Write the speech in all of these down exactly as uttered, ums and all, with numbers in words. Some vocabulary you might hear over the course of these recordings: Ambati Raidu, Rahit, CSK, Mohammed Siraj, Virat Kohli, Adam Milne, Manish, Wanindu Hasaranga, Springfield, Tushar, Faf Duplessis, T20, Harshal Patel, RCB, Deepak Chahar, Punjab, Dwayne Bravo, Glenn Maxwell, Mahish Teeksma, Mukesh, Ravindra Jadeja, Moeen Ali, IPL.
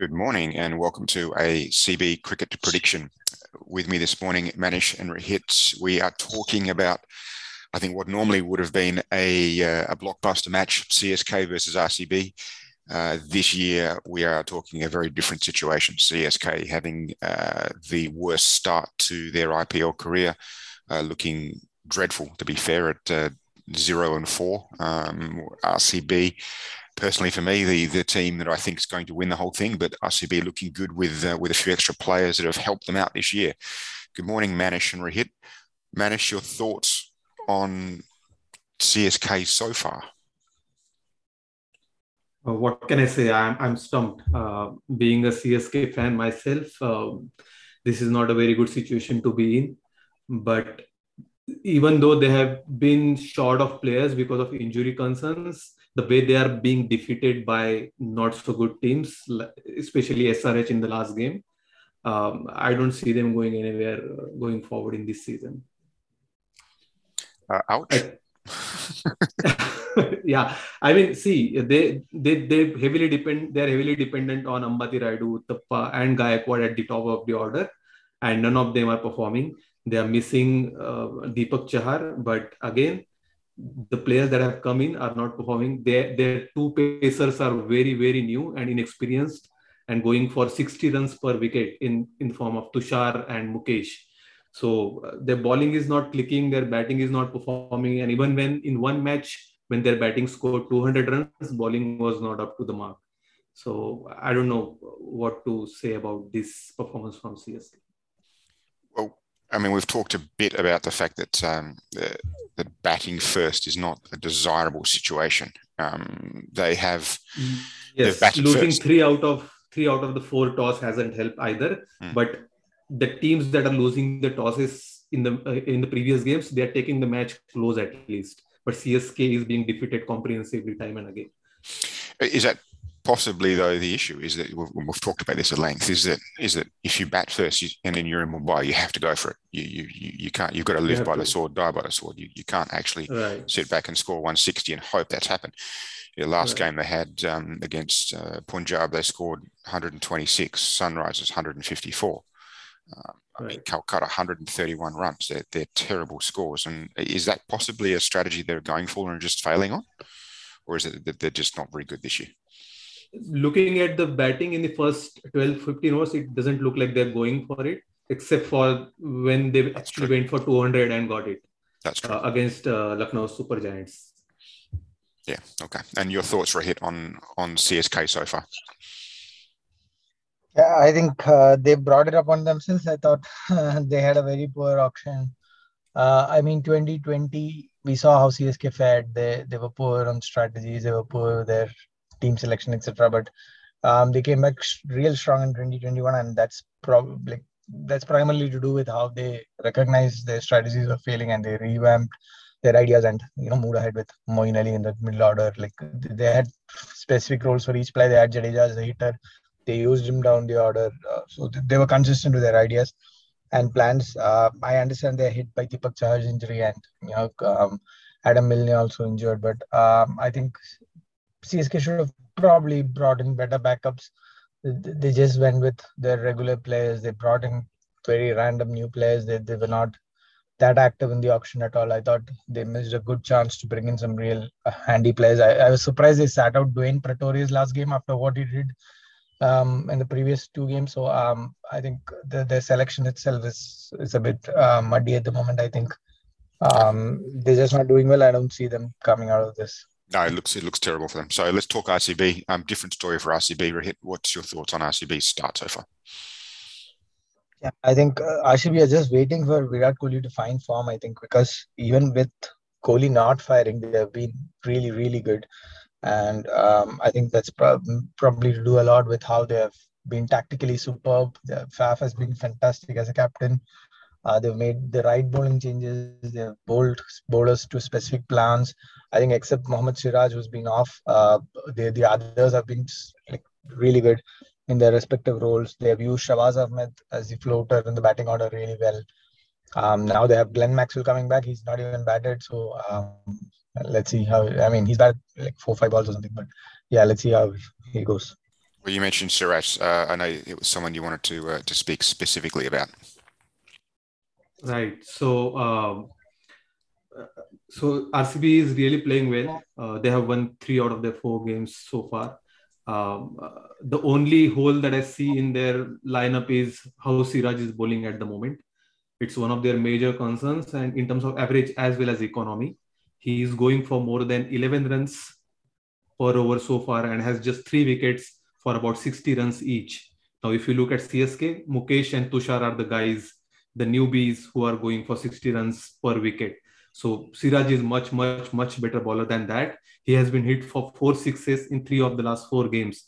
Good morning and welcome to a C B cricket prediction. With me this morning, Manish and Rahit. We are talking about, I think, what normally would have been a, uh, a blockbuster match, C S K versus R C B. Uh, this year, we are talking a very different situation. C S K having uh, the worst start to their I P L career, uh, looking dreadful, to be fair, at uh, zero and four. Um, R C B... Personally, for me, the the team that I think is going to win the whole thing, but R C B looking good with uh, with a few extra players that have helped them out this year. Good morning, Manish and Rahit. Manish, your thoughts on C S K so far? Uh, what can I say? I'm I'm stumped. Uh, being a C S K fan myself, uh, this is not a very good situation to be in. But even though they have been short of players because of injury concerns, the way they are being defeated by not so good teams, especially S R H in the last game, um, I don't see them going anywhere going forward in this season. Uh, ouch. I, yeah, I mean, see, they they they heavily depend. They are heavily dependent on Ambati Raidu, Tappa, and Gaikwad at the top of the order, and none of them are performing. They are missing uh, Deepak Chahar, but again, the players that have come in are not performing. Their, their two pacers are very, very new and inexperienced and going for sixty runs per wicket in, in the form of Tushar and Mukesh. So uh, their bowling is not clicking, their batting is not performing. And even when in one match, when their batting scored two hundred runs, bowling was not up to the mark. So I don't know what to say about this performance from C S K. Well, I mean, we've talked a bit about the fact that um, the, that batting first is not a desirable situation. Um, they have yes, batted losing first. three out of three out of the four toss hasn't helped either. Mm. But the teams that are losing the tosses in the uh, in the previous games, they are taking the match close at least. But C S K is being defeated comprehensively time and again. Is that possibly though the issue is that we've, we've talked about this at length? Is that is that if you bat first you, and then you're in Mumbai, you have to go for it. You you you can't. You've got to live by to. the sword, die by the sword. You you can't actually right. sit back and score one sixty and hope that's happened. The last right. game they had um, against uh, Punjab, they scored one hundred twenty-six. Sunrisers one hundred fifty-four. Um, right. I mean, Calcutta one hundred thirty-one runs. They're they're terrible scores. And is that possibly a strategy they're going for and just failing on, or is it that they're just not very good this year? Looking at the batting in the first twelve, fifteen overs, it doesn't look like they're going for it, except for when they That's actually true. went for two hundred and got it. That's true. Uh, against uh, Lucknow Super Giants. Yeah, okay. And your thoughts, Rahit, on, on C S K so far? Yeah, I think uh, they brought it upon themselves. I thought uh, they had a very poor option. Uh, I mean, twenty twenty, we saw how C S K fared. They, they were poor on strategies. They were poor there. Team selection, et cetera. But um, they came back real strong in twenty twenty-one, and that's probably that's primarily to do with how they recognized their strategies were failing and they revamped their ideas and you know moved ahead with Moeen Ali in the middle order. Like they had specific roles for each player. They had Jadeja as a hitter. They used him down the order, uh, so th- they were consistent with their ideas and plans. Uh, I understand they're hit by Deepak Chahar's injury and you know um, Adam Milne also injured, but um, I think C S K should have probably brought in better backups. They just went with their regular players. They brought in very random new players. They, they were not that active in the auction at all. I thought they missed a good chance to bring in some real uh, handy players. I, I was surprised they sat out Dwayne Pretorius last game after what he did um, in the previous two games. So um, I think the, their selection itself is, is a bit uh, muddy at the moment, I think. Um, they're just not doing well. I don't see them coming out of this. No, it looks it looks terrible for them. So let's talk R C B. Um, different story for R C B. Rahit, what's your thoughts on R C B's start so far? Yeah, I think uh, R C B are just waiting for Virat Kohli to find form. I think because even with Kohli not firing, they have been really really good, and um, I think that's prob- probably to do a lot with how they have been tactically superb. The Faf has been fantastic as a captain. Uh, they've made the right bowling changes. They've bowled bowlers to specific plans. I think except Mohammed Siraj, who's been off, uh, they, the others have been like really good in their respective roles. They have used Shabazz Ahmed as the floater in the batting order really well. Um, now they have Glenn Maxwell coming back. He's not even batted. So um, let's see how, I mean, he's batted like four, five balls or something. But yeah, let's see how he goes. Well, you mentioned Siraj. Uh, I know it was someone you wanted to uh, to speak specifically about. Right. So, um, so R C B is really playing well. Uh, they have won three out of their four games so far. Um, uh, the only hole that I see in their lineup is how Siraj is bowling at the moment. It's one of their major concerns, and in terms of average as well as economy, he is going for more than eleven runs per over so far and has just three wickets for about sixty runs each. Now, if you look at C S K, Mukesh and Tushar are the guys, the newbies who are going for sixty runs per wicket. So Siraj is much, much, much better bowler than that. He has been hit for four sixes in three of the last four games.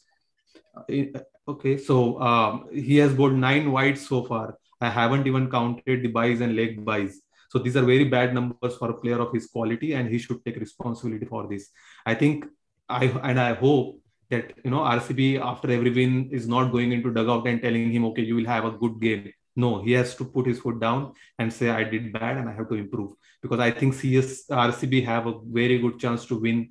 Okay, so um, he has bowled nine wides so far. I haven't even counted the buys and leg buys. So these are very bad numbers for a player of his quality, and he should take responsibility for this. I think, I and I hope that, you know, R C B after every win is not going into dugout and telling him, okay, you will have a good game. No, he has to put his foot down and say, I did bad and I have to improve. Because I think C S R C B have a very good chance to win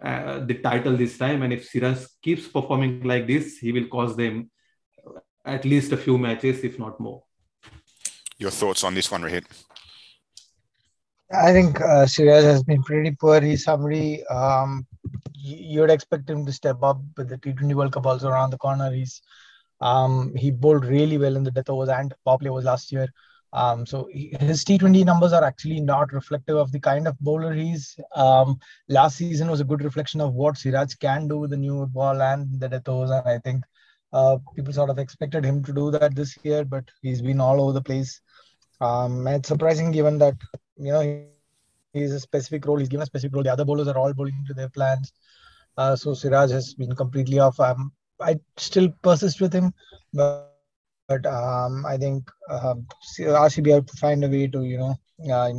uh, the title this time. And if Siraj keeps performing like this, he will cause them at least a few matches, if not more. Your thoughts on this one, Rahit? I think uh, Siraj has been pretty poor. He's somebody um, you'd expect him to step up, with the T twenty World Cup also around the corner. He's um, he bowled really well in the death overs and power play overs last year. Um, so he, his T twenty numbers are actually not reflective of the kind of bowler he is. Um, last season was a good reflection of what Siraj can do with the new ball and the death overs, and I think uh, people sort of expected him to do that this year, but he's been all over the place. Um, it's surprising given that, you know, he, he's a specific role. He's given a specific role. The other bowlers are all bowling to their plans. Uh, so Siraj has been completely off. Um, I still persist with him, but, but um, I think uh, R C B have to find a way to, you know, uh,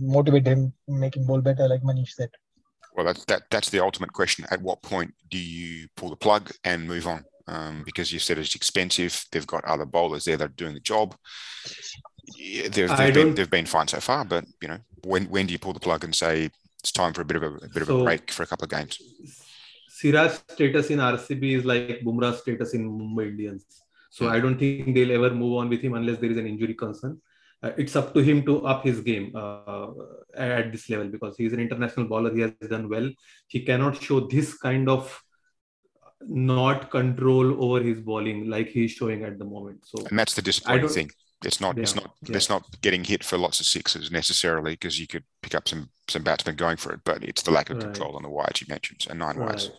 motivate him, make him bowl better, like Manish said. Well, that's, that, that's the ultimate question. At what point do you pull the plug and move on? Um, because you said it's expensive. They've got other bowlers there that are doing the job. Yeah, they've, they've, been, they've been fine so far, but, you know, when when do you pull the plug and say it's time for a bit of a, a bit of so, a break for a couple of games? Siraj's status in R C B is like Bumrah's status in Mumbai Indians. So yeah. I don't think they'll ever move on with him unless there is an injury concern. Uh, it's up to him to up his game uh, at this level, because he's an international bowler. He has done well. He cannot show this kind of not control over his bowling like he's showing at the moment. So and that's the disappointing thing. It's not, yeah, it's not, yeah. it's not getting hit for lots of sixes necessarily, because you could pick up some some batsmen going for it, but it's the lack of right. control on the wides you mentioned, and nine right. wides.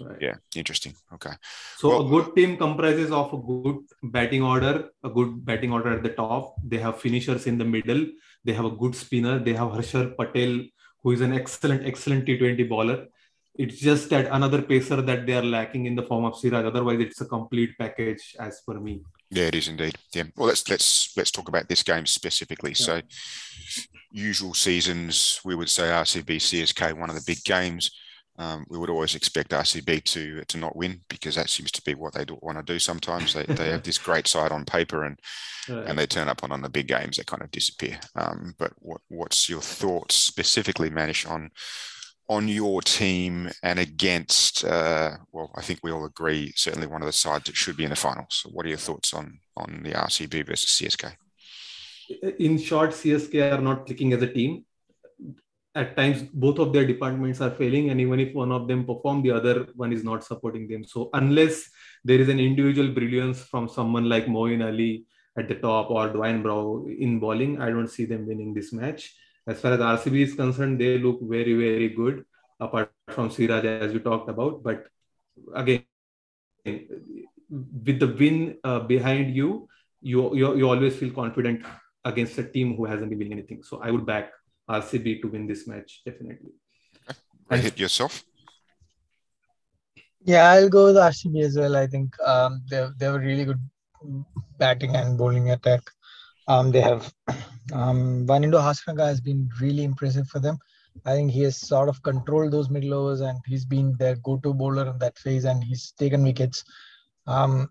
Right. Yeah, interesting. Okay. So well, a good team comprises of a good batting order, a good batting order at the top. They have finishers in the middle. They have a good spinner. They have Harshal Patel, who is an excellent, excellent T twenty bowler. It's just that another pacer that they are lacking in the form of Siraj. Otherwise, it's a complete package as per me. Yeah, it is indeed. Yeah. Well, let's let's let's talk about this game specifically. Yeah. So, usual seasons, we would say R C B C S K, one of the big games. Um, we would always expect R C B to to not win, because that seems to be what they do, want to do sometimes. They they have this great side on paper, and right. and they turn up on on the big games. They kind of disappear. Um, but what what's your thoughts specifically, Manish, on? on your team and against, uh, well, I think we all agree, certainly one of the sides that should be in the finals. So what are your thoughts on, on the R C B versus C S K? In short, C S K are not clicking as a team. At times, both of their departments are failing, and even if one of them perform, the other one is not supporting them. So unless there is an individual brilliance from someone like Moeen Ali at the top or Dwayne Bravo in bowling, I don't see them winning this match. As far as R C B is concerned, they look very, very good, apart from Siraj, as we talked about. But again, with the win uh, behind you, you, you, you always feel confident against a team who hasn't been winning anything. So I would back R C B to win this match, definitely. I hit yourself. Yeah, I'll go with R C B as well. I think um, they, they have a really good batting and bowling attack. Um, they have um, Wanindu Hasaranga has been really impressive for them. I think he has sort of controlled those middle overs, and he's been their go-to bowler in that phase, and he's taken wickets. Um,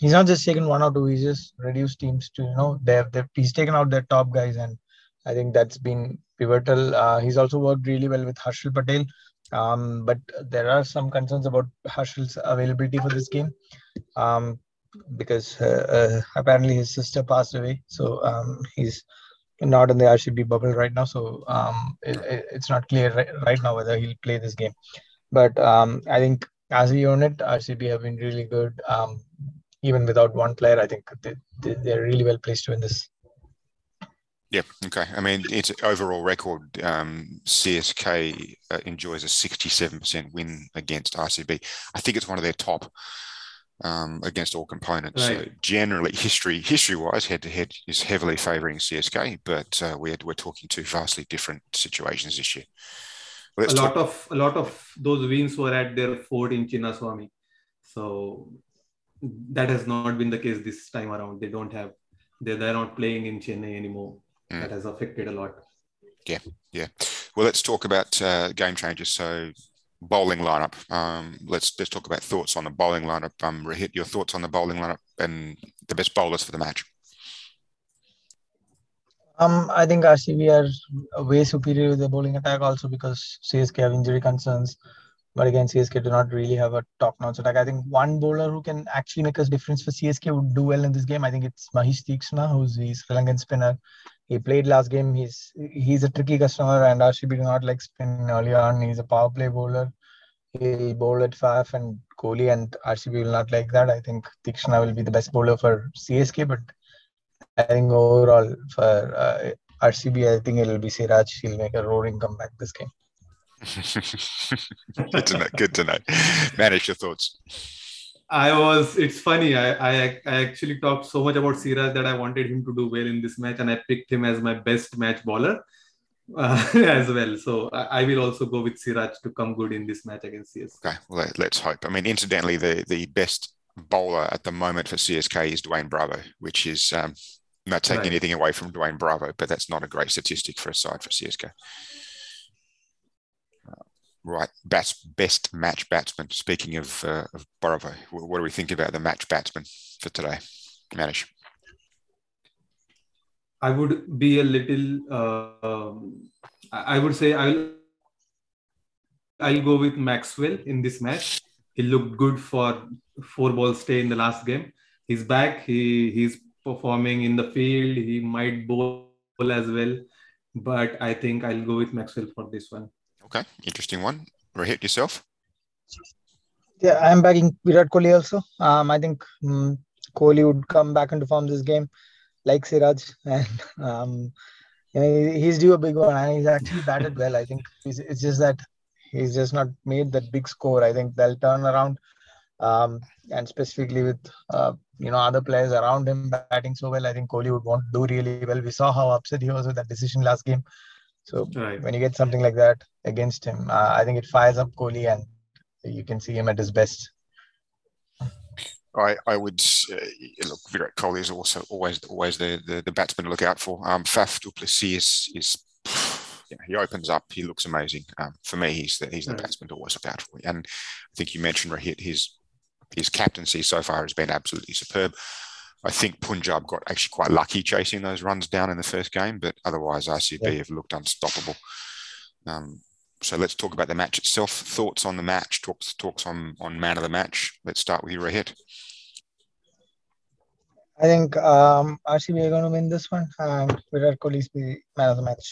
he's not just taken one or two; he's just reduced teams to, you know, they've, they've, he's taken out their top guys, and I think that's been pivotal. Uh, he's also worked really well with Harshal Patel. Um, but there are some concerns about Harshal's availability for this game, um, because uh, uh, apparently his sister passed away. So um, he's not in the R C B bubble right now. So um, it, it's not clear right, right now whether he'll play this game. But um, I think as a unit, R C B have been really good. Um, even without one player, I think they, they, they're really well placed to win this. Yeah. Okay. I mean, its overall record, um, C S K uh, enjoys a sixty-seven percent win against R C B. I think it's one of their top um, against all components. Right. So generally, history history-wise, head-to-head is heavily favouring C S K, but uh, we're we're talking two vastly different situations this year. Let's a lot talk- of a lot of those wins were at their fort in Chinnaswamy, so that has not been the case this time around. They don't have they they're not playing in Chennai anymore. Mm. That has affected a lot. Yeah, yeah. Well, let's talk about uh, game changes. So, bowling lineup. Um, let's let's talk about thoughts on the bowling lineup. Um, Rahit, your thoughts on the bowling lineup and the best bowlers for the match. Um, I think R C B are way superior with the bowling attack, also because C S K have injury concerns. But again, C S K do not really have a top-notch attack. I think one bowler who can actually make a difference for C S K would do well in this game. I think it's Mahish Teeksma, who's the Sri Lankan spinner. He played last game. He's he's a tricky customer, and R C B do not like spin early on. He's a power play bowler. He'll bowl at Faf and Kohli, and R C B will not like that. I think Teeksma will be the best bowler for C S K, but I think overall for uh, R C B, I think it'll be Siraj. He'll make a roaring comeback this game. Good to know. Good to know. Manish, your thoughts. I was. It's funny. I, I I actually talked so much about Siraj that I wanted him to do well in this match, and I picked him as my best match bowler uh, as well. So I, I will also go with Siraj to come good in this match against C S K. Okay. Well, let's hope. I mean, incidentally, the the best bowler at the moment for C S K is Dwayne Bravo, which is. Um, Not taking right. anything away from Dwayne Bravo, but that's not a great statistic for a side for C S K. Right, bats, best match batsman. Speaking of, uh, of Bravo, what do we think about the match batsman for today, Manish? I would be a little. Uh, um, I would say I'll. I'll go with Maxwell in this match. He looked good for four ball stay in the last game. He's back. He he's. performing in the field. He might bowl as well, but I think I'll go with Maxwell for this one. Okay, interesting one. Rahit, yourself? Yeah, I'm backing Virat Kohli also. Um, I think um, Kohli would come back into form this game, like Siraj, and um, you know, he's due a big one, and he's actually batted well. I think he's, it's just that he's just not made that big score. I think they'll turn around. Um, and specifically with uh, you know other players around him batting so well, I think Kohli would want to do really well. We saw how upset he was with that decision last game. So right. when you get something like that against him, uh, I think it fires up Kohli, and you can see him at his best. I I would uh, look. Virat Kohli is also always always the the, the batsman to look out for. Um, Faf Duplessis is. is Yeah, he opens up. He looks amazing. Um, for me, he's the he's the right. batsman to always look out for. And I think you mentioned Rahit. His his captaincy so far has been absolutely superb. I think Punjab got actually quite lucky chasing those runs down in the first game, but otherwise R C B yeah. have looked unstoppable. Um, so let's talk about the match itself. Thoughts on the match? Talks talks on on man of the match. Let's start with you, Rahit. I think um, R C B are going to win this one, and Virat Kohli is the man of the match.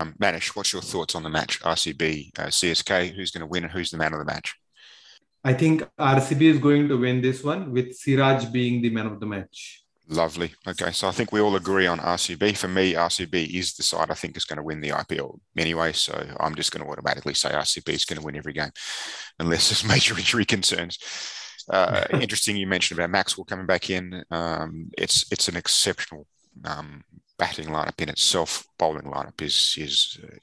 Um, Manish, what's your thoughts on the match? R C B, uh, C S K, who's going to win and who's the man of the match? I think R C B is going to win this one with Siraj being the man of the match. Lovely. Okay, so I think we all agree on R C B. For me, R C B is the side I think is going to win the I P L anyway, so I'm just going to automatically say R C B is going to win every game, unless there's major injury concerns. Uh, interesting you mentioned about Maxwell coming back in. Um, it's, it's an exceptional Um, batting lineup in itself. Bowling lineup is is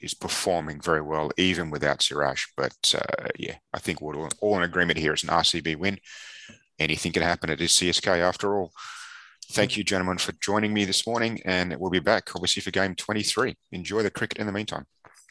is performing very well even without Siraj. But uh, yeah, I think we're all, all in agreement here. It's an R C B win. Anything can happen. It is C S K after all. Thank you, gentlemen, for joining me this morning, and we'll be back obviously for game twenty-three. Enjoy the cricket in the meantime.